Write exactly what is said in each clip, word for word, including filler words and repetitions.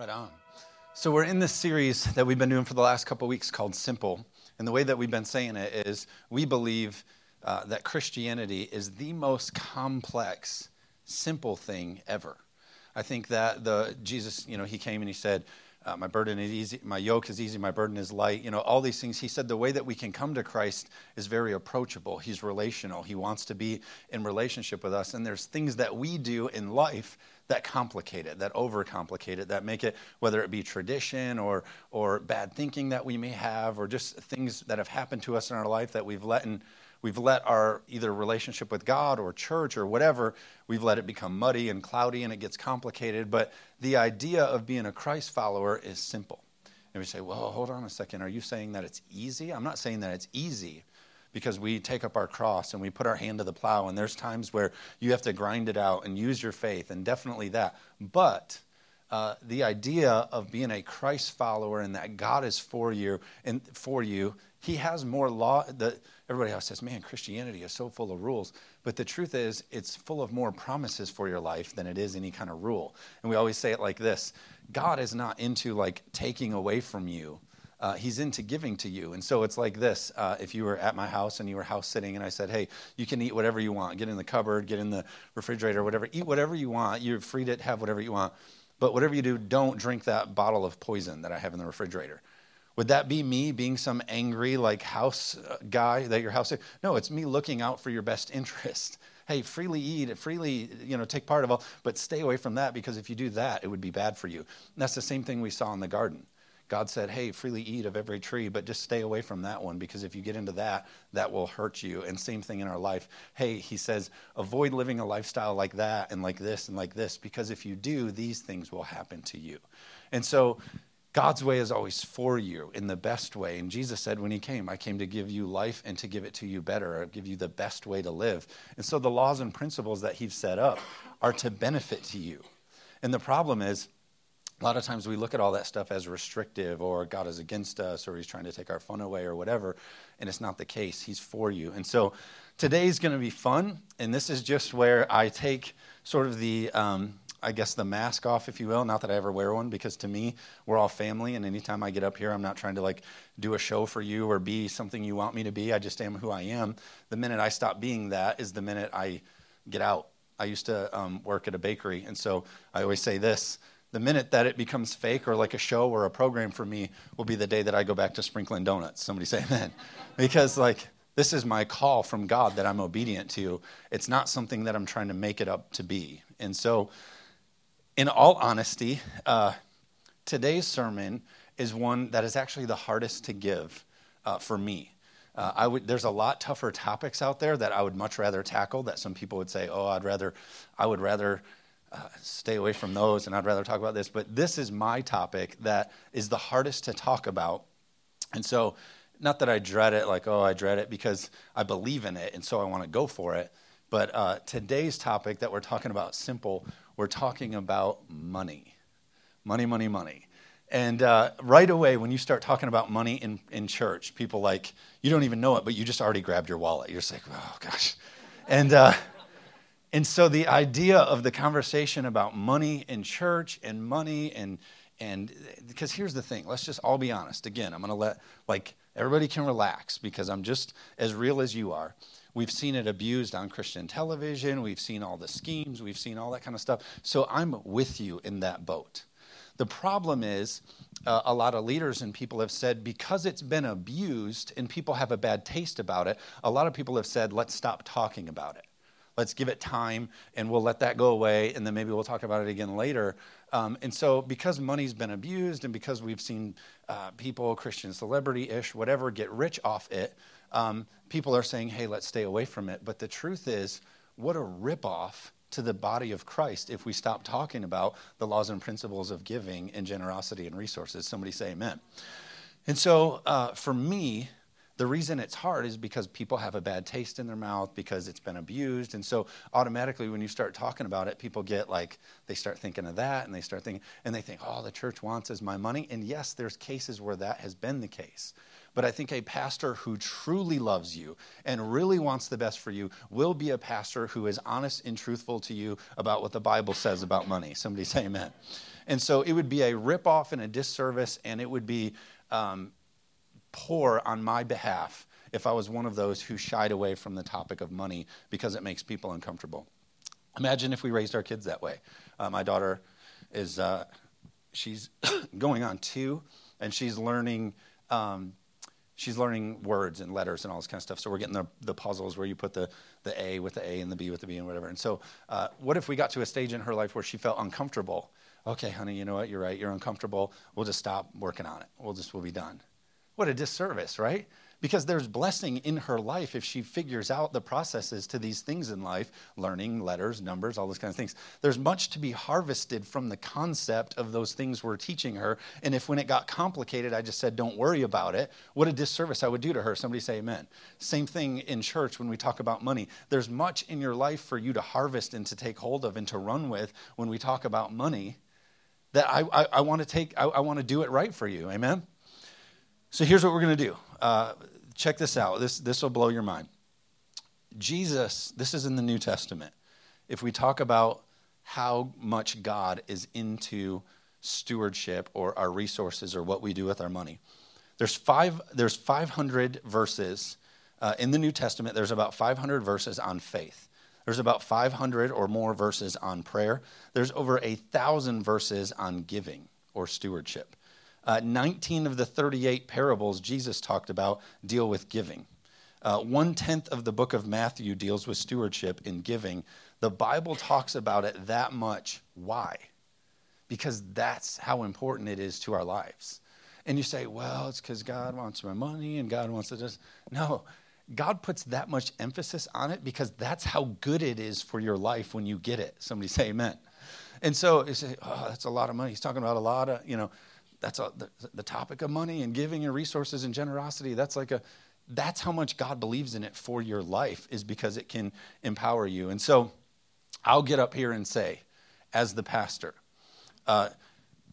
Right on. So we're in this series that we've been doing for the last couple of weeks called Simple. And the way that we've been saying it is we believe uh, that Christianity is the most complex, simple thing ever. I think that the Jesus, you know, he came and he said, uh, my burden is easy, my yoke is easy, my burden is light. You know, all these things. He said the way that we can come to Christ is very approachable. He's relational. He wants to be in relationship with us. And there's things that we do in life that complicate it, that overcomplicate it, that make it, whether it be tradition or or bad thinking that we may have, or just things that have happened to us in our life that we've let in, we've let our either relationship with God or church or whatever, we've let it become muddy and cloudy and it gets complicated. But the idea of being a Christ follower is simple. And we say, well, hold on a second. Are you saying that it's easy? I'm not saying that it's easy, because we take up our cross and we put our hand to the plow, and there's times where you have to grind it out and use your faith, and definitely that. But uh, the idea of being a Christ follower and that God is for you and for you, He has more law. The, everybody else says, man, Christianity is so full of rules. But the truth is, it's full of more promises for your life than it is any kind of rule. And we always say it like this: God is not into like taking away from you. Uh, he's into giving to you. And so it's like this. Uh, if you were at my house and you were house sitting and I said, hey, you can eat whatever you want. Get in the cupboard, get in the refrigerator, whatever. Eat whatever you want. You're free to have whatever you want. But whatever you do, don't drink that bottle of poison that I have in the refrigerator. Would that be me being some angry like house guy that your house? No, it's me looking out for your best interest. Hey, freely eat, freely, you know, take part of all, but stay away from that, because if you do that, it would be bad for you. And that's the same thing we saw in the garden. God said, hey, freely eat of every tree, but just stay away from that one, because if you get into that, that will hurt you. And same thing in our life. Hey, he says, avoid living a lifestyle like that and like this and like this, because if you do, these things will happen to you. And so God's way is always for you in the best way. And Jesus said when he came, I came to give you life and to give it to you better, or give you the best way to live. And so the laws and principles that he's set up are to benefit to you. And the problem is, a lot of times we look at all that stuff as restrictive, or God is against us, or he's trying to take our fun away or whatever, and it's not the case. He's for you. And so today's going to be fun, and this is just where I take sort of the, um, I guess, the mask off, if you will. Not that I ever wear one, because to me, we're all family, and anytime I get up here, I'm not trying to like do a show for you or be something you want me to be. I just am who I am. The minute I stop being that is the minute I get out. I used to um, work at a bakery, and so I always say this: the minute that it becomes fake or like a show or a program for me will be the day that I go back to sprinkling donuts. Somebody say amen. Because like, this is my call from God that I'm obedient to. It's not something that I'm trying to make it up to be. And so in all honesty, uh, today's sermon is one that is actually the hardest to give uh, for me. Uh, I would, there's a lot tougher topics out there that I would much rather tackle, that some people would say, oh, I'd rather, I would rather... Uh, stay away from those, and I'd rather talk about this. But this is my topic that is the hardest to talk about. And so, not that I dread it, like, oh, I dread it, because I believe in it, and so I want to go for it. But uh, today's topic that we're talking about, simple, we're talking about money. Money, money, money. And uh, right away, when you start talking about money in, in church, people like, you don't even know it, but you just already grabbed your wallet. You're just like, oh, gosh. And... Uh, And so the idea of the conversation about money in church and money and, and because here's the thing, let's just all be honest. Again, I'm going to let, like, everybody can relax, because I'm just as real as you are. We've seen it abused on Christian television. We've seen all the schemes. We've seen all that kind of stuff. So I'm with you in that boat. The problem is uh, a lot of leaders and people have said, because it's been abused and people have a bad taste about it, a lot of people have said, let's stop talking about it. Let's give it time, and we'll let that go away, and then maybe we'll talk about it again later. Um, and so because money's been abused, and because we've seen uh, people, Christian celebrity-ish, whatever, get rich off it, um, people are saying, hey, let's stay away from it. But the truth is, what a ripoff to the body of Christ if we stop talking about the laws and principles of giving and generosity and resources. Somebody say amen. And so uh, for me... the reason it's hard is because people have a bad taste in their mouth, because it's been abused. And so automatically when you start talking about it, people get like, they start thinking of that, and they start thinking, and they think, oh, the church wants is my money. And yes, there's cases where that has been the case. But I think a pastor who truly loves you and really wants the best for you will be a pastor who is honest and truthful to you about what the Bible says about money. Somebody say amen. And so it would be a ripoff and a disservice, and it would be um, poor on my behalf if I was one of those who shied away from the topic of money because it makes people uncomfortable. Imagine if we raised our kids that way. Uh, my daughter is, uh, she's going on two, and she's learning um, she's learning words and letters and all this kind of stuff. So we're getting the, the puzzles where you put the, the A with the A and the B with the B and whatever. And so uh, what if we got to a stage in her life where she felt uncomfortable? Okay, honey, you know what? You're right. You're uncomfortable. We'll just stop working on it. We'll just, we'll be done. What a disservice, right? Because there's blessing in her life if she figures out the processes to these things in life, learning, letters, numbers, all those kinds of things. There's much to be harvested from the concept of those things we're teaching her. And if when it got complicated, I just said, don't worry about it, what a disservice I would do to her. Somebody say amen. Same thing in church when we talk about money. There's much in your life for you to harvest and to take hold of and to run with when we talk about money that I, I, I want to take, I, I want to do it right for you. Amen? So here's what we're going to do. Uh, check this out. This this will blow your mind. Jesus, this is in the New Testament. If we talk about how much God is into stewardship or our resources or what we do with our money, there's five. There's five hundred verses uh, in the New Testament. There's about five hundred verses on faith. There's about five hundred or more verses on prayer. There's over a thousand verses on giving or stewardship. Uh, nineteen of the thirty-eight parables Jesus talked about deal with giving. Uh, one-tenth of the book of Matthew deals with stewardship in giving. The Bible talks about it that much. Why? Because that's how important it is to our lives. And you say, well, it's because God wants my money and God wants to just... No, God puts that much emphasis on it because that's how good it is for your life when you get it. Somebody say amen. And so you say, oh, that's a lot of money. He's talking about a lot of, you know... That's a, the, the topic of money and giving and resources and generosity. That's like a, that's how much God believes in it for your life, is because it can empower you. And so I'll get up here and say, as the pastor, uh,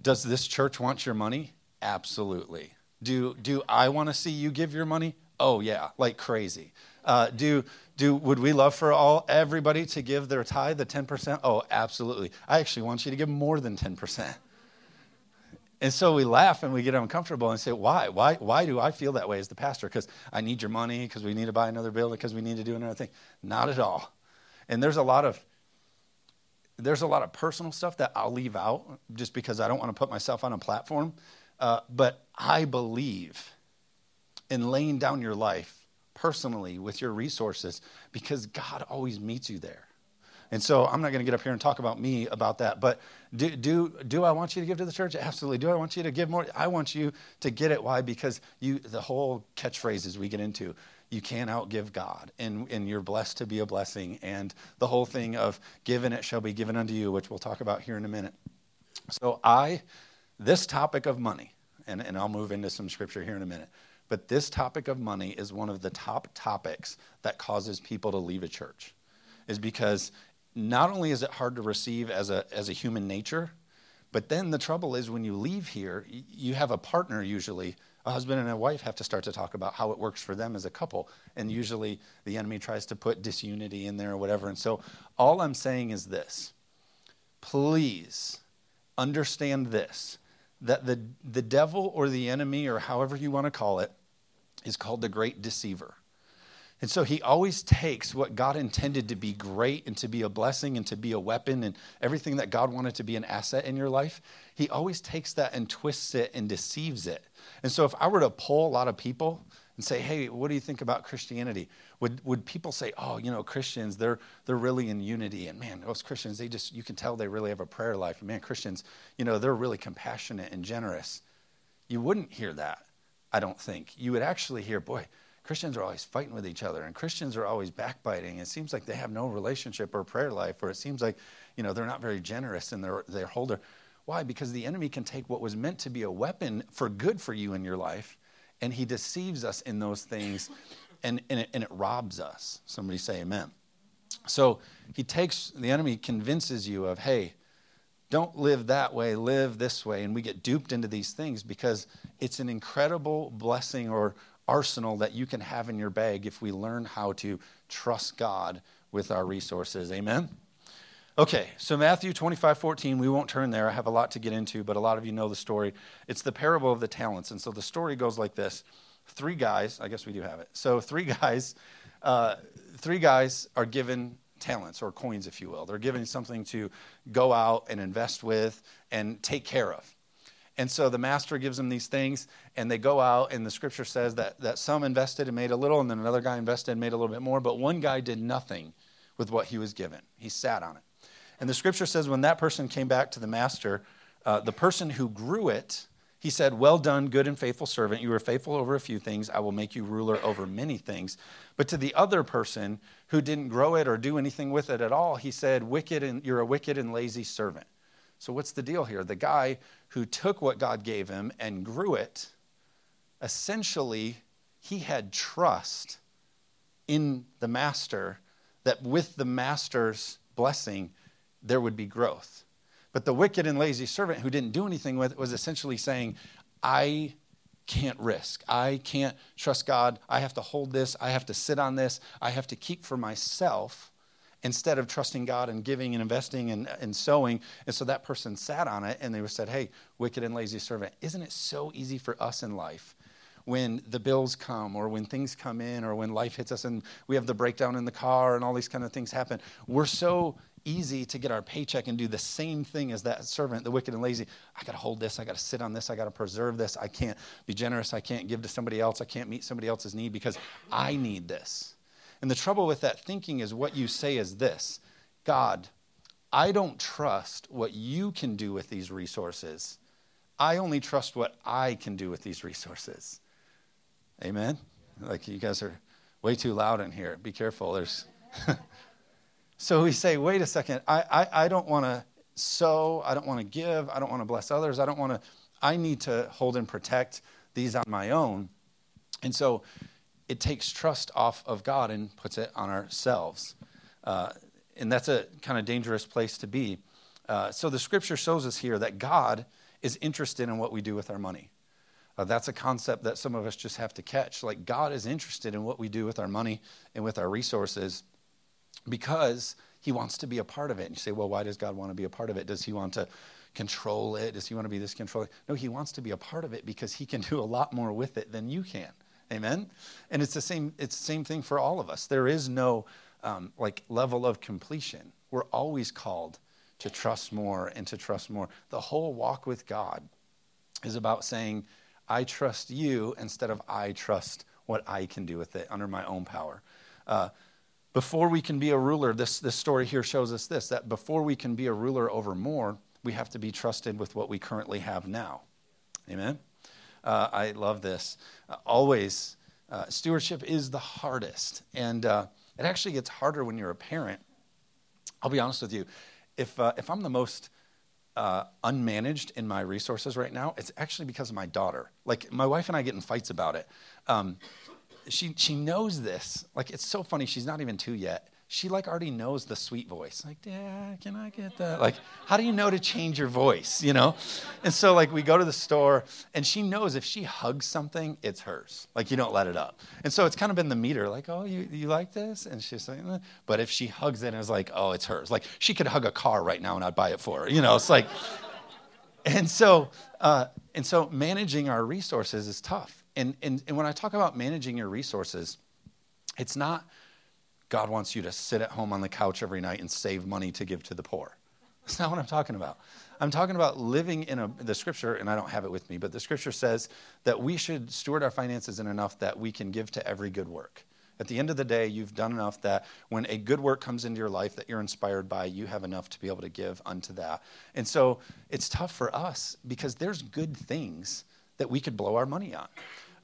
does this church want your money? Absolutely. Do, do I want to see you give your money? Oh yeah, like crazy. Uh, do, do, would we love for all, everybody to give their tithe, the ten percent? Oh, absolutely. I actually want you to give more than ten percent. And so we laugh and we get uncomfortable and say, why? Why Why do I feel that way as the pastor? Because I need your money, because we need to buy another building, because we need to do another thing. Not at all. And there's a lot of there's a lot of personal stuff that I'll leave out just because I don't want to put myself on a platform. Uh, but I believe in laying down your life personally with your resources because God always meets you there. And so I'm not going to get up here and talk about me about that. But do do do I want you to give to the church? Absolutely. Do I want you to give more? I want you to get it. Why? Because you the whole catchphrases we get into, you can't outgive God. And, and you're blessed to be a blessing. And the whole thing of given it shall be given unto you, which we'll talk about here in a minute. So I, this topic of money, and, and I'll move into some scripture here in a minute. But this topic of money is one of the top topics that causes people to leave a church, is because not only is it hard to receive as a as a human nature, but then the trouble is when you leave here, you have a partner usually. A husband and a wife have to start to talk about how it works for them as a couple. And usually the enemy tries to put disunity in there or whatever. And so all I'm saying is this. Please understand this, that the, the devil or the enemy or however you want to call it is called the great deceiver. And so he always takes what God intended to be great and to be a blessing and to be a weapon and everything that God wanted to be an asset in your life. He always takes that and twists it and deceives it. And so if I were to poll a lot of people and say, hey, what do you think about Christianity? Would would people say, oh, you know, Christians, they're they're really in unity. And man, those Christians, they just, you can tell they really have a prayer life. And man, Christians, you know, they're really compassionate and generous. You wouldn't hear that, I don't think. You would actually hear, boy, Christians are always fighting with each other, and Christians are always backbiting. It seems like they have no relationship or prayer life, or it seems like, you know, they're not very generous in their, their holder. Why? Because the enemy can take what was meant to be a weapon for good for you in your life, and he deceives us in those things, and, and, it, and it robs us. Somebody say amen. So he takes, the enemy convinces you of, hey, don't live that way, live this way, and we get duped into these things because it's an incredible blessing or arsenal that you can have in your bag if we learn how to trust God with our resources. Amen? Okay, so Matthew twenty-five fourteen, we won't turn there. I have a lot to get into, but a lot of you know the story. It's the parable of the talents. And so the story goes like this. Three guys, I guess we do have it. So three guys, uh, three guys are given talents or coins, if you will. They're given something to go out and invest with and take care of. And so the master gives them these things, and they go out, and the scripture says that, that some invested and made a little, and then another guy invested and made a little bit more, but one guy did nothing with what he was given. He sat on it. And the scripture says when that person came back to the master, uh, the person who grew it, he said, well done, good and faithful servant. You were faithful over a few things. I will make you ruler over many things. But to the other person who didn't grow it or do anything with it at all, he said, wicked and you're a wicked and lazy servant. So what's the deal here? The guy who took what God gave him and grew it, essentially, he had trust in the master that with the master's blessing, there would be growth. But the wicked and lazy servant who didn't do anything with it was essentially saying, I can't risk. I can't trust God. I have to hold this. I have to sit on this. I have to keep for myself instead of trusting God and giving and investing and, and sowing. And so that person sat on it and they were said, hey, wicked and lazy servant, isn't it so easy for us in life when the bills come or when things come in or when life hits us and we have the breakdown in the car and all these kind of things happen? We're so easy to get our paycheck and do the same thing as that servant, the wicked and lazy. I got to hold this. I got to sit on this. I got to preserve this. I can't be generous. I can't give to somebody else. I can't meet somebody else's need because I need this. And the trouble with that thinking is what you say is this: God, I don't trust what you can do with these resources. I only trust what I can do with these resources. Amen? Like, you guys are way too loud in here. Be careful. There's... So we say, wait a second, I, I, I don't want to sow, I don't want to give, I don't want to bless others, I don't want to, I need to hold and protect these on my own. And so it takes trust off of God and puts it on ourselves. Uh, and that's a kind of dangerous place to be. Uh, so the scripture shows us here that God is interested in what we do with our money. Uh, that's a concept that some of us just have to catch. Like, God is interested in what we do with our money and with our resources, because he wants to be a part of it. And you say, well, why does God want to be a part of it? Does he want to control it? Does he want to be this controller? No, he wants to be a part of it because he can do a lot more with it than you can. Amen? And it's the same, it's the same thing for all of us. There is no um, like level of completion. We're always called to trust more and to trust more. The whole walk with God is about saying, I trust you instead of I trust what I can do with it under my own power. Uh, Before we can be a ruler, this, this story here shows us this, that before we can be a ruler over more, we have to be trusted with what we currently have now. Amen? Uh, I love this. Uh, always, uh, stewardship is the hardest. And uh, it actually gets harder when you're a parent. I'll be honest with you. If, uh, if I'm the most uh, unmanaged in my resources right now, it's actually because of my daughter. Like, my wife and I get in fights about it. Um She she knows this. Like, it's so funny. She's not even two yet. She, like, already knows the sweet voice. Like, Dad, can I get that? Like, how do you know to change your voice, you know? And so, like, we go to the store, and she knows if she hugs something, it's hers. Like, you don't let it up. And so it's kind of been the meter. Like, oh, you, you like this? And she's like, eh. But if she hugs it, and it's like, oh, it's hers. Like, she could hug a car right now, and I'd buy it for her. You know, it's like, and so, uh, and so managing our resources is tough. And, and and when I talk about managing your resources, it's not God wants you to sit at home on the couch every night and save money to give to the poor. That's not what I'm talking about. I'm talking about living in a, the scripture, and I don't have it with me, but the scripture says that we should steward our finances in enough that we can give to every good work. At the end of the day, you've done enough that when a good work comes into your life that you're inspired by, you have enough to be able to give unto that. And so it's tough for us because there's good things that we could blow our money on.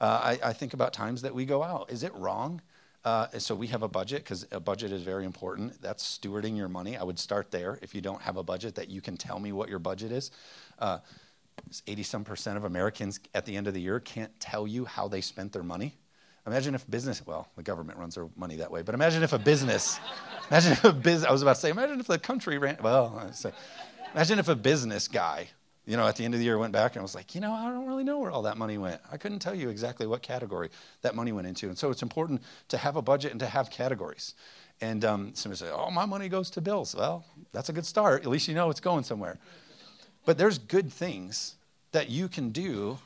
Uh, I, I think about times that we go out. Is it wrong? Uh, so we have a budget, because a budget is very important. That's stewarding your money. I would start there. If you don't have a budget, that you can tell me what your budget is. Uh, eighty-some percent of Americans at the end of the year can't tell you how they spent their money. Imagine if business, well, the government runs their money that way, but imagine if a business, imagine if a business, I was about to say, imagine if the country ran, well, I say, imagine if a business guy, you know, at the end of the year went back and was like, you know, I don't really know where all that money went. I couldn't tell you exactly what category that money went into. And so it's important to have a budget and to have categories. And um, somebody says, oh, my money goes to bills. Well, that's a good start. At least you know it's going somewhere. But there's good things that you can do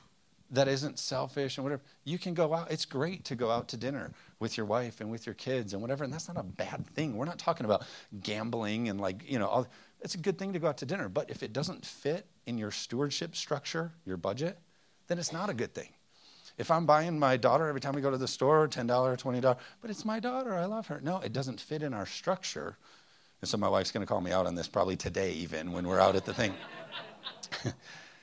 that isn't selfish and whatever. You can go out. It's great to go out to dinner with your wife and with your kids and whatever. And that's not a bad thing. We're not talking about gambling and like, you know, all, it's a good thing to go out to dinner. But if it doesn't fit in your stewardship structure, your budget, then it's not a good thing. If I'm buying my daughter every time we go to the store, ten dollars, twenty dollars, but it's my daughter, I love her. No, it doesn't fit in our structure. And so my wife's going to call me out on this probably today even when we're out at the thing.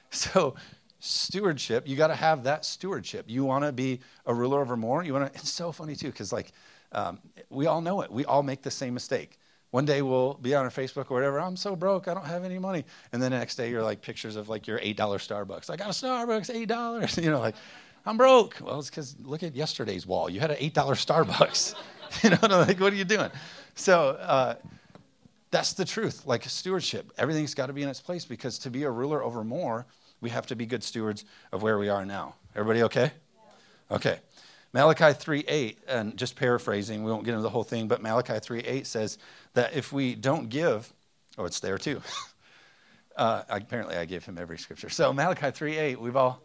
So stewardship, you got to have that stewardship. You want to be a ruler over more. You want to. It's so funny too because like um, we all know it. We all make the same mistake. One day we'll be on our Facebook or whatever, I'm so broke, I don't have any money. And then the next day you're like pictures of like your eight dollar Starbucks. I got a Starbucks, eight dollars. You know, like, I'm broke. Well, it's because look at yesterday's wall. You had an eight dollar Starbucks. You know, like, what are you doing? So uh, that's the truth. Like stewardship, everything's got to be in its place because to be a ruler over more, we have to be good stewards of where we are now. Everybody okay? Okay. Malachi three eight, and just paraphrasing, we won't get into the whole thing, but Malachi three eight says that if we don't give, oh, it's there too. uh, apparently I give him every scripture. So Malachi three eight, we've all,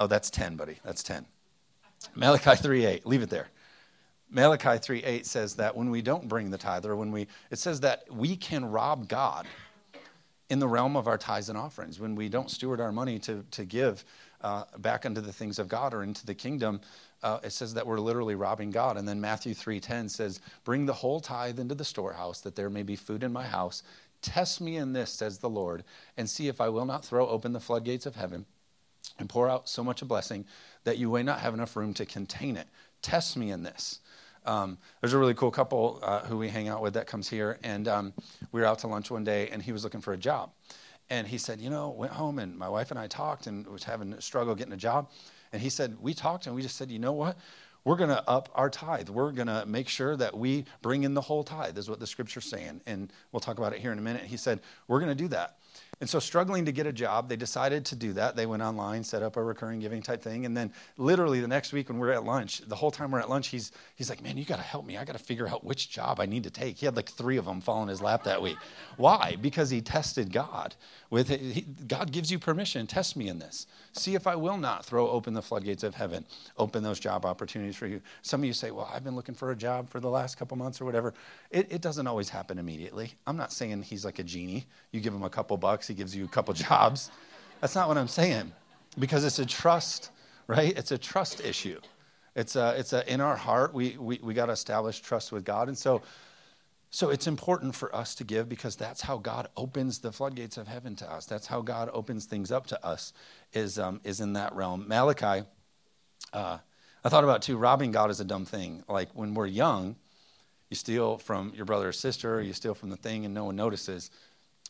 oh, that's ten, buddy. That's ten. Malachi three eight, leave it there. Malachi three eight says that when we don't bring the tithe, or when we, it says that we can rob God in the realm of our tithes and offerings. When we don't steward our money to, to give uh, back unto the things of God or into the kingdom, Uh, it says that we're literally robbing God. And then Matthew three ten says, bring the whole tithe into the storehouse that there may be food in my house. Test me in this, says the Lord, and see if I will not throw open the floodgates of heaven and pour out so much a blessing that you may not have enough room to contain it. Test me in this. Um, there's a really cool couple uh, who we hang out with that comes here. And um, we were out to lunch one day and he was looking for a job. And he said, you know, went home and my wife and I talked and was having a struggle getting a job. And he said, we talked and we just said, you know what? We're going to up our tithe. We're going to make sure that we bring in the whole tithe is what the scripture's saying. And we'll talk about it here in a minute. He said, we're going to do that. And so struggling to get a job, they decided to do that. They went online, set up a recurring giving type thing. And then literally the next week when we're at lunch, the whole time we're at lunch, he's he's like, man, you got to help me. I got to figure out which job I need to take. He had like three of them fall in his lap that week. Why? Because he tested God. With it. He, God gives you permission. Test me in this. See if I will not throw open the floodgates of heaven. Open those job opportunities for you. Some of you say, well, I've been looking for a job for the last couple months or whatever. It, it doesn't always happen immediately. I'm not saying he's like a genie. You give him a couple bucks, he gives you a couple jobs. That's not what I'm saying, because it's a trust, right? It's a trust issue. It's a, it's a, in our heart, we we we got to establish trust with God. And so, so it's important for us to give because that's how God opens the floodgates of heaven to us. That's how God opens things up to us is, um, is in that realm. Malachi, uh, I thought about too, robbing God is a dumb thing. Like when we're young, you steal from your brother or sister, or you steal from the thing and no one notices.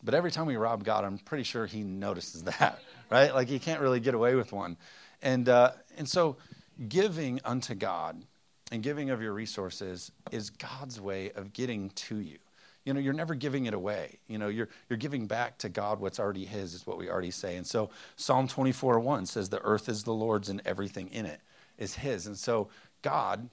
But every time we rob God, I'm pretty sure he notices that, right? Like he can't really get away with one. And uh, and so giving unto God and giving of your resources is God's way of getting to you. You know, you're never giving it away. You know, you're you're giving back to God what's already his is what we already say. And so Psalm twenty-four one says the earth is the Lord's and everything in it is his. And so God,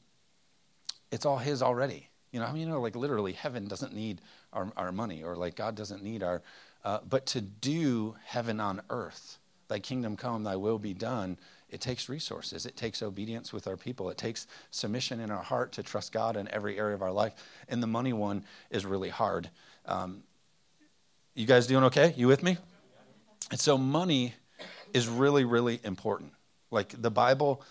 it's all his already. You know, I mean, you know, like literally heaven doesn't need our, our money or like God doesn't need our, uh, but to do heaven on earth, thy kingdom come, thy will be done. It takes resources. It takes obedience with our people. It takes submission in our heart to trust God in every area of our life. And the money one is really hard. Um, you guys doing okay? You with me? And so money is really, really important. Like the Bible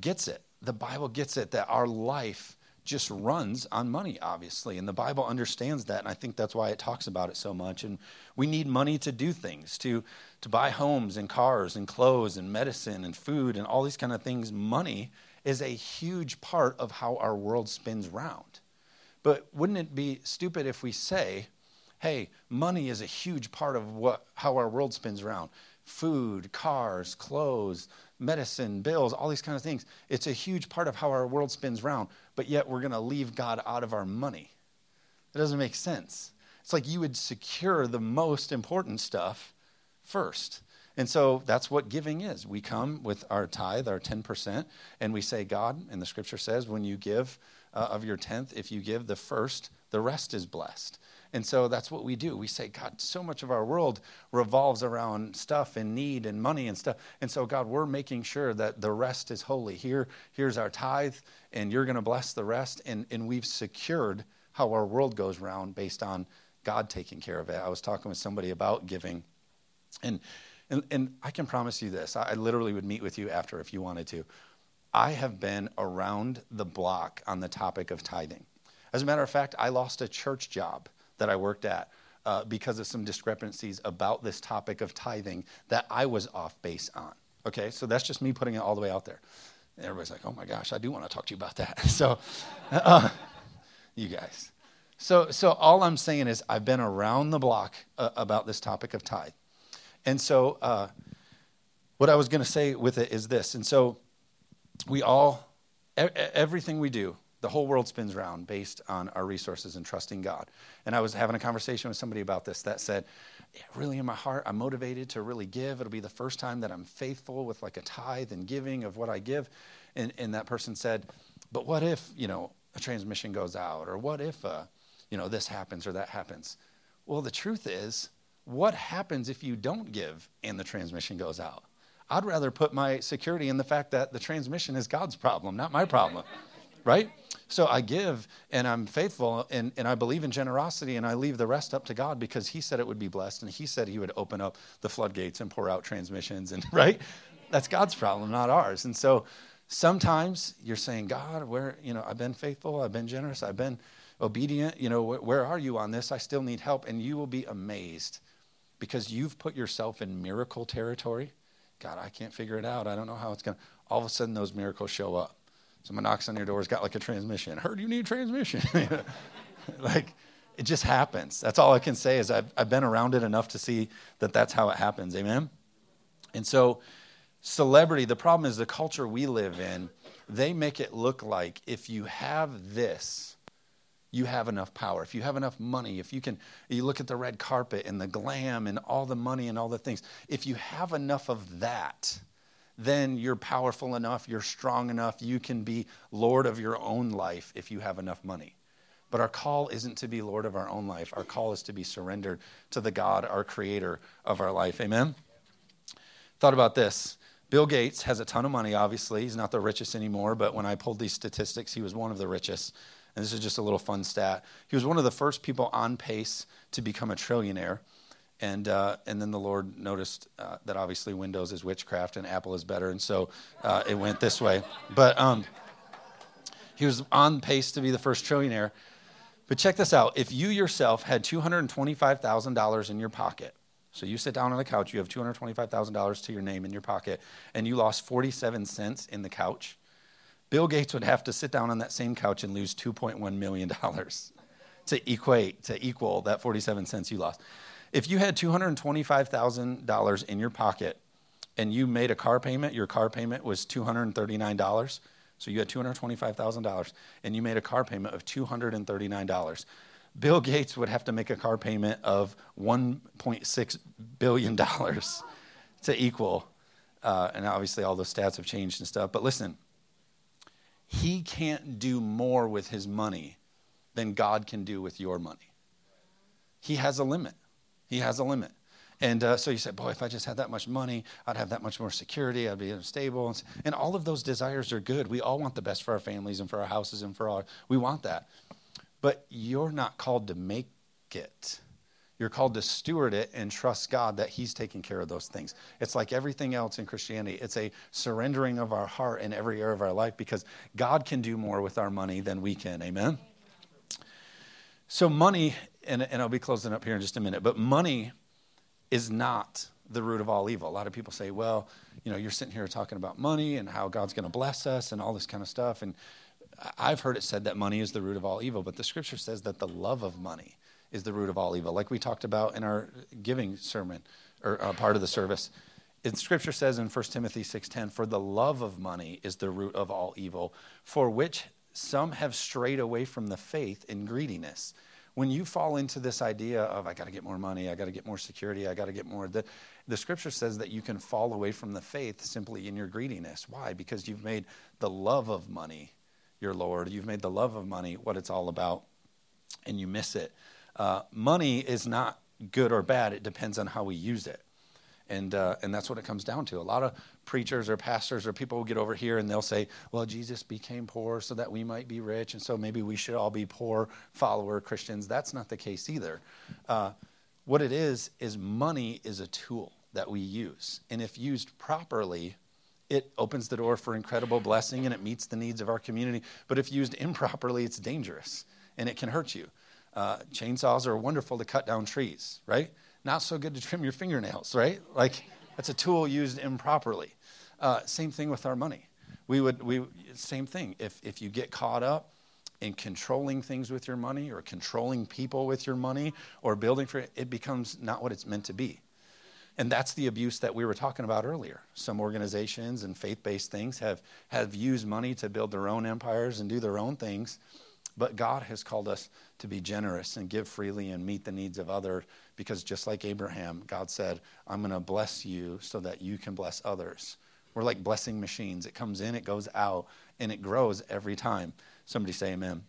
gets it. The Bible gets it that our life just runs on money, obviously. And the Bible understands that. And I think that's why it talks about it so much. And we need money to do things, to, to buy homes and cars and clothes and medicine and food and all these kind of things. Money is a huge part of how our world spins round. But wouldn't it be stupid if we say, hey, money is a huge part of what how our world spins round. Food, cars, clothes, medicine, bills, all these kind of things. It's a huge part of how our world spins round, but yet we're going to leave God out of our money. It doesn't make sense. It's like you would secure the most important stuff first. And so that's what giving is. We come with our tithe, our ten percent, and we say, God, and the scripture says, when you give uh, of your tenth, if you give the first The rest is blessed. And so that's what we do. We say, God, so much of our world revolves around stuff and need and money and stuff. And so, God, we're making sure that the rest is holy. Here, here's our tithe, and you're going to bless the rest. And, and we've secured how our world goes round based on God taking care of it. I was talking with somebody about giving. And and, and I can promise you this. I literally would meet with you after if you wanted to. I have been around the block on the topic of tithing. As a matter of fact, I lost a church job that I worked at uh, because of some discrepancies about this topic of tithing that I was off base on. Okay, so that's just me putting it all the way out there. And everybody's like, oh my gosh, I do want to talk to you about that. So, uh, you guys. So, so all I'm saying is I've been around the block uh, about this topic of tithe. And so uh, what I was going to say with it is this. And so we all, e- everything we do, the whole world spins around based on our resources and trusting God. And I was having a conversation with somebody about this that said, yeah, really in my heart, I'm motivated to really give. It'll be the first time that I'm faithful with like a tithe and giving of what I give. And, and that person said, but what if, you know, a transmission goes out, or what if, uh, you know, this happens or that happens? Well, the truth is, what happens if you don't give and the transmission goes out? I'd rather put my security in the fact that the transmission is God's problem, not my problem. Right? So I give and I'm faithful and, and I believe in generosity and I leave the rest up to God because he said it would be blessed and he said he would open up the floodgates and pour out transmissions and right? That's God's problem, not ours. And so sometimes you're saying, God, where, you know, I've been faithful, I've been generous, I've been obedient, you know, wh- where are you on this? I still need help. And you will be amazed because you've put yourself in miracle territory. God, I can't figure it out. I don't know how it's going to, all of a sudden those miracles show up. Someone knocks on your door, has got like a transmission. Heard you need a transmission. Like, it just happens. That's all I can say is I've, I've been around it enough to see that that's how it happens. Amen? And so celebrity, the problem is the culture we live in, they make it look like if you have this, you have enough power. If you have enough money, if you can, you look at the red carpet and the glam and all the money and all the things. If you have enough of that, then you're powerful enough, you're strong enough, you can be Lord of your own life if you have enough money. But our call isn't to be Lord of our own life. Our call is to be surrendered to the God, our creator of our life. Amen? Thought about this. Bill Gates has a ton of money, obviously. He's not the richest anymore, but when I pulled these statistics, he was one of the richest. And this is just a little fun stat. He was one of the first people on pace to become a trillionaire. And uh, and then the Lord noticed uh, that obviously Windows is witchcraft and Apple is better, and so uh, it went this way. But um, he was on pace to be the first trillionaire. But check this out. If you yourself had two hundred twenty-five thousand dollars in your pocket, so you sit down on the couch, you have two hundred twenty-five thousand dollars to your name in your pocket, and you lost forty-seven cents in the couch, Bill Gates would have to sit down on that same couch and lose two point one million dollars to equate, to equal that forty-seven cents you lost. If you had two hundred twenty-five thousand dollars in your pocket and you made a car payment, your car payment was two hundred thirty-nine dollars. So you had two hundred twenty-five thousand dollars and you made a car payment of two hundred thirty-nine dollars. Bill Gates would have to make a car payment of one point six billion dollars to equal. Uh, and obviously all those stats have changed and stuff. But listen, he can't do more with his money than God can do with your money. He has a limit. He has a limit. And uh, so you say, boy, if I just had that much money, I'd have that much more security. I'd be stable. And all of those desires are good. We all want the best for our families and for our houses and for all. We want that. But you're not called to make it. You're called to steward it and trust God that he's taking care of those things. It's like everything else in Christianity. It's a surrendering of our heart in every area of our life because God can do more with our money than we can. Amen? So money... And, and I'll be closing up here in just a minute, but money is not the root of all evil. A lot of people say, well, you know, you're sitting here talking about money and how God's going to bless us and all this kind of stuff. And I've heard it said that money is the root of all evil, but the scripture says that the love of money is the root of all evil. Like we talked about in our giving sermon or uh, part of the service. And scripture says in First Timothy six ten, for the love of money is the root of all evil, for which some have strayed away from the faith in greediness. When you fall into this idea of, I got to get more money, I got to get more security, I got to get more, the, the scripture says that you can fall away from the faith simply in your greediness. Why? Because you've made the love of money your Lord. You've made the love of money what it's all about. and you miss it. Uh, money is not good or bad. It depends on how we use it. And uh, and that's what it comes down to. A lot of preachers or pastors or people will get over here and they'll say, well, Jesus became poor so that we might be rich, and so maybe we should all be poor follower Christians. That's not the case either. Uh, what it is, is money is a tool that we use. And if used properly, it opens the door for incredible blessing and it meets the needs of our community. But if used improperly, it's dangerous and it can hurt you. Uh, chainsaws are wonderful to cut down trees, right? Not so good to trim your fingernails, right? Like, that's a tool used improperly. Uh, same thing with our money. We would, we same thing. If if you get caught up in controlling things with your money or controlling people with your money or building for it, it becomes not what it's meant to be. And that's the abuse that we were talking about earlier. Some organizations and faith-based things have, have used money to build their own empires and do their own things. But God has called us to be generous and give freely and meet the needs of others, because just like Abraham, God said, I'm going to bless you so that you can bless others. We're like blessing machines. It comes in, it goes out, and it grows every time. Somebody say amen.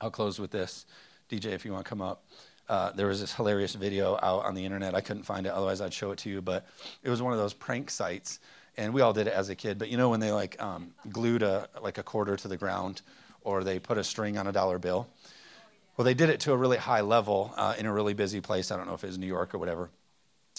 I'll close with this. D J, if you want to come up. Uh, there was this hilarious video out on the internet. I couldn't find it, otherwise I'd show it to you. But it was one of those prank sites, and we all did it as a kid. But you know when they like um, glued a like a quarter to the ground, or they put a string on a dollar bill. Well, they did it to a really high level uh, in a really busy place. I don't know if it was New York or whatever.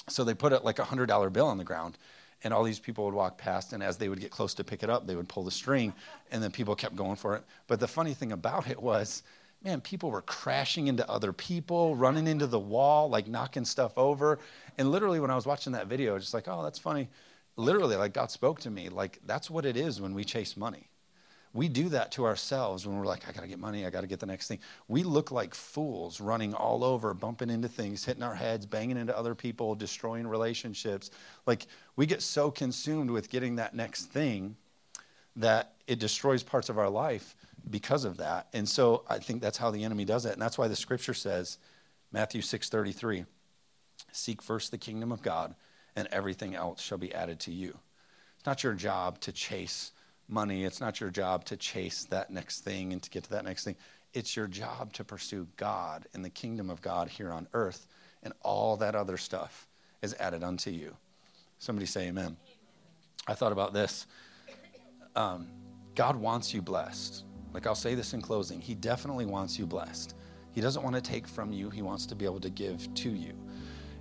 So they put it like a one hundred dollar bill on the ground, and all these people would walk past, and as they would get close to pick it up, they would pull the string, and then people kept going for it. But the funny thing about it was, man, people were crashing into other people, running into the wall, like knocking stuff over. And literally when I was watching that video, just like, oh, that's funny. Literally, like God spoke to me. Like, that's what it is when we chase money. We do that to ourselves when we're like, I got to get money, I got to get the next thing. We look like fools running all over, bumping into things, hitting our heads, banging into other people, destroying relationships. Like, we get so consumed with getting that next thing that it destroys parts of our life because of that. And so I think that's how the enemy does it. And that's why the scripture says, Matthew six thirty-three, seek first the kingdom of God and everything else shall be added to you. It's not your job to chase money. It's not your job to chase that next thing and to get to that next thing. It's your job to pursue God and the kingdom of God here on earth, and all that other stuff is added unto you. Somebody say amen. Amen. I thought about this. Um, God wants you blessed. Like, I'll say this in closing. He definitely wants you blessed. He doesn't want to take from you. He wants to be able to give to you.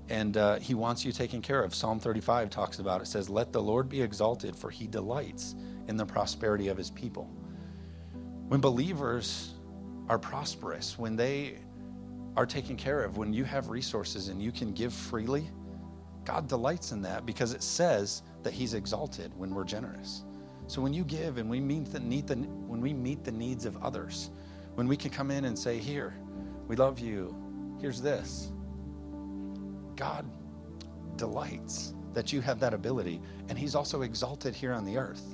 And uh, he wants you taken care of. Psalm thirty-five talks about it. It says, let the Lord be exalted, for he delights in the prosperity of his people. When believers are prosperous, when they are taken care of, when you have resources and you can give freely, God delights in that, because it says that he's exalted when we're generous. So when you give and we meet the need, the, when we meet the needs of others, when we can come in and say, here, we love you, here's this, God delights that you have that ability, and he's also exalted here on the earth.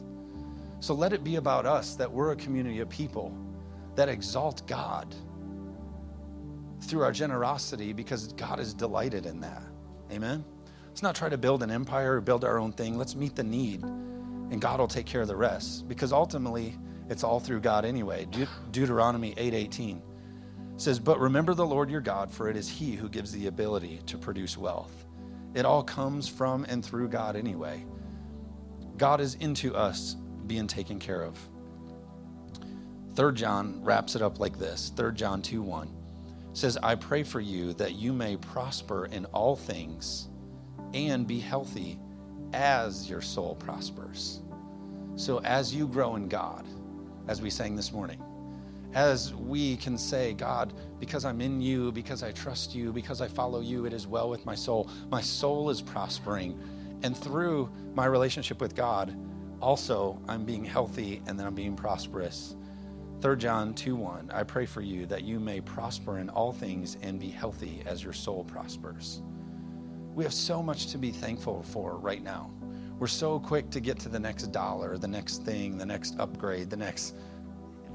So let it be about us that we're a community of people that exalt God through our generosity, because God is delighted in that. Amen? Let's not try to build an empire or build our own thing. Let's meet the need, and God will take care of the rest, because ultimately it's all through God anyway. De- Deuteronomy eight eighteen says, but remember the Lord your God, for it is he who gives the ability to produce wealth. It all comes from and through God anyway. God is into us being taken care of. Third John wraps it up like this. Third John two one says, I pray for you that you may prosper in all things and be healthy as your soul prospers. So as you grow in God, as we sang this morning, as we can say, God, because I'm in you, because I trust you, because I follow you, it is well with my soul. My soul is prospering. And through my relationship with God, also, I'm being healthy, and then I'm being prosperous. Third John two one, I pray for you that you may prosper in all things and be healthy as your soul prospers. We have so much to be thankful for right now. We're so quick to get to the next dollar, the next thing, the next upgrade, the next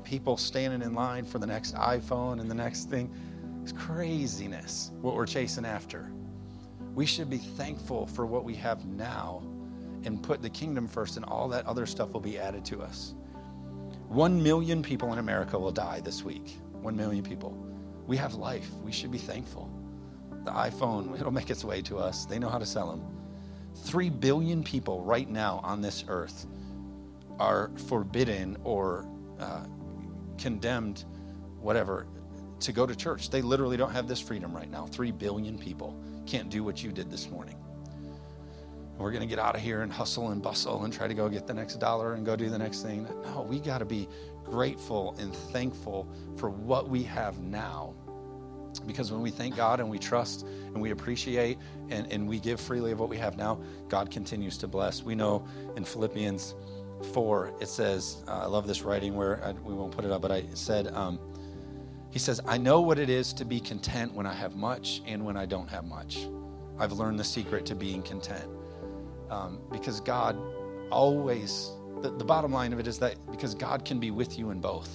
people standing in line for the next iPhone and the next thing. It's craziness what we're chasing after. We should be thankful for what we have now, and put the kingdom first, and all that other stuff will be added to us. One million people in America will die this week. One million people. We have life. We should be thankful. The iPhone, it'll make its way to us. They know how to sell them. Three billion people right now on this earth are forbidden or uh, condemned, whatever, to go to church. They literally don't have this freedom right now. Three billion people can't do what you did this morning. We're going to get out of here and hustle and bustle and try to go get the next dollar and go do the next thing. No, we got to be grateful and thankful for what we have now. Because when we thank God and we trust and we appreciate and, and we give freely of what we have now, God continues to bless. We know in Philippians four, it says, uh, I love this writing where I, we won't put it up, but I said, um, he says, I know what it is to be content when I have much and when I don't have much. I've learned the secret to being content. Um, because God always, the, the bottom line of it is that because God can be with you in both.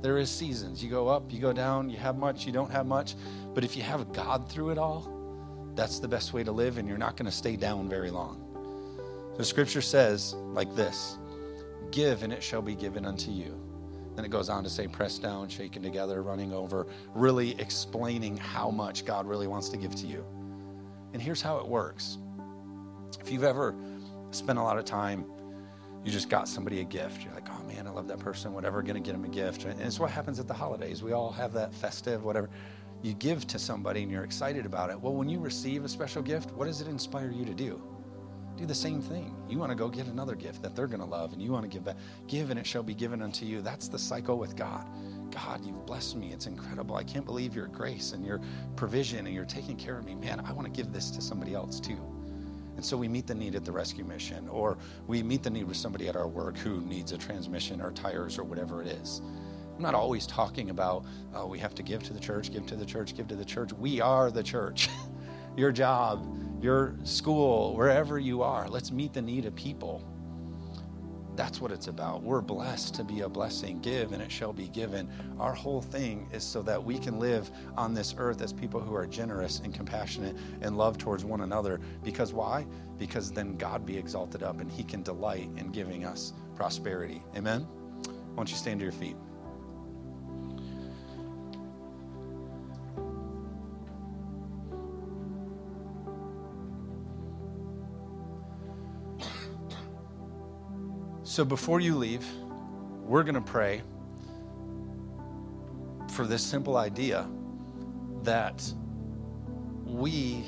There is seasons. You go up, you go down, you have much, you don't have much. But if you have God through it all, that's the best way to live, and you're not going to stay down very long. So Scripture says like this, give and it shall be given unto you. Then it goes on to say, pressed down, shaken together, running over, really explaining how much God really wants to give to you. And here's how it works. If you've ever spent a lot of time, you just got somebody a gift. You're like, oh man, I love that person, whatever, gonna get them a gift. And it's what happens at the holidays. We all have that festive, whatever. You give to somebody and you're excited about it. Well, when you receive a special gift, what does it inspire you to do? Do the same thing. You wanna go get another gift that they're gonna love and you wanna give back. Give and it shall be given unto you. That's the cycle with God. God, you've blessed me. It's incredible. I can't believe your grace and your provision and you're taking care of me. Man, I wanna give this to somebody else too. And so we meet the need at the rescue mission, or we meet the need with somebody at our work who needs a transmission or tires or whatever it is. I'm not always talking about, oh, we have to give to the church, give to the church, give to the church. We are the church. Your job, your school, wherever you are, let's meet the need of people. That's what it's about. We're blessed to be a blessing. Give and it shall be given. Our whole thing is so that we can live on this earth as people who are generous and compassionate and love towards one another. Because why? Because then God be exalted up and he can delight in giving us prosperity. Amen? Why don't you stand to your feet? So before you leave, we're going to pray for this simple idea that we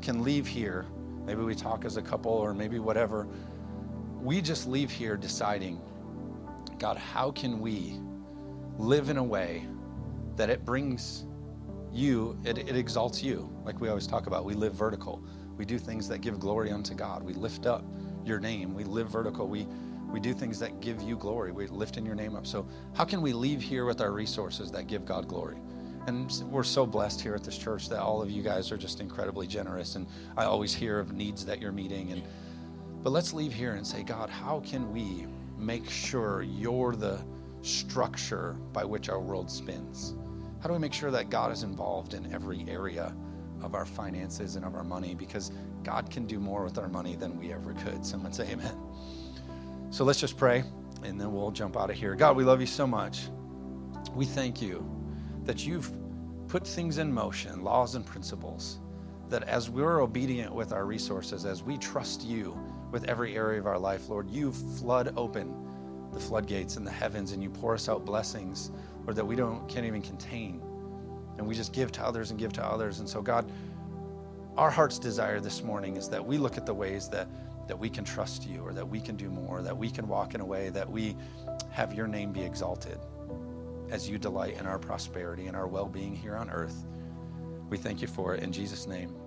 can leave here. Maybe we talk as a couple or maybe whatever. We just leave here deciding, God, how can we live in a way that it brings you, it, it exalts you. Like we always talk about, we live vertical. We do things that give glory unto God. We lift up your name. We live vertical. We We do things that give you glory. We're lifting your name up. So how can we leave here with our resources that give God glory? And we're so blessed here at this church that all of you guys are just incredibly generous. And I always hear of needs that you're meeting. And but let's leave here and say, God, how can we make sure you're the structure by which our world spins? How do we make sure that God is involved in every area of our finances and of our money? Because God can do more with our money than we ever could. Someone say amen. So let's just pray, and then we'll jump out of here. God, we love you so much. We thank you that you've put things in motion, laws and principles, that as we're obedient with our resources, as we trust you with every area of our life, Lord, you flood open the floodgates in the heavens, and you pour us out blessings, Lord, that we don't can't even contain. And we just give to others and give to others. And so, God, our heart's desire this morning is that we look at the ways that that we can trust you, or that we can do more, that we can walk in a way that we have your name be exalted as you delight in our prosperity and our well-being here on earth. We thank you for it in Jesus' name.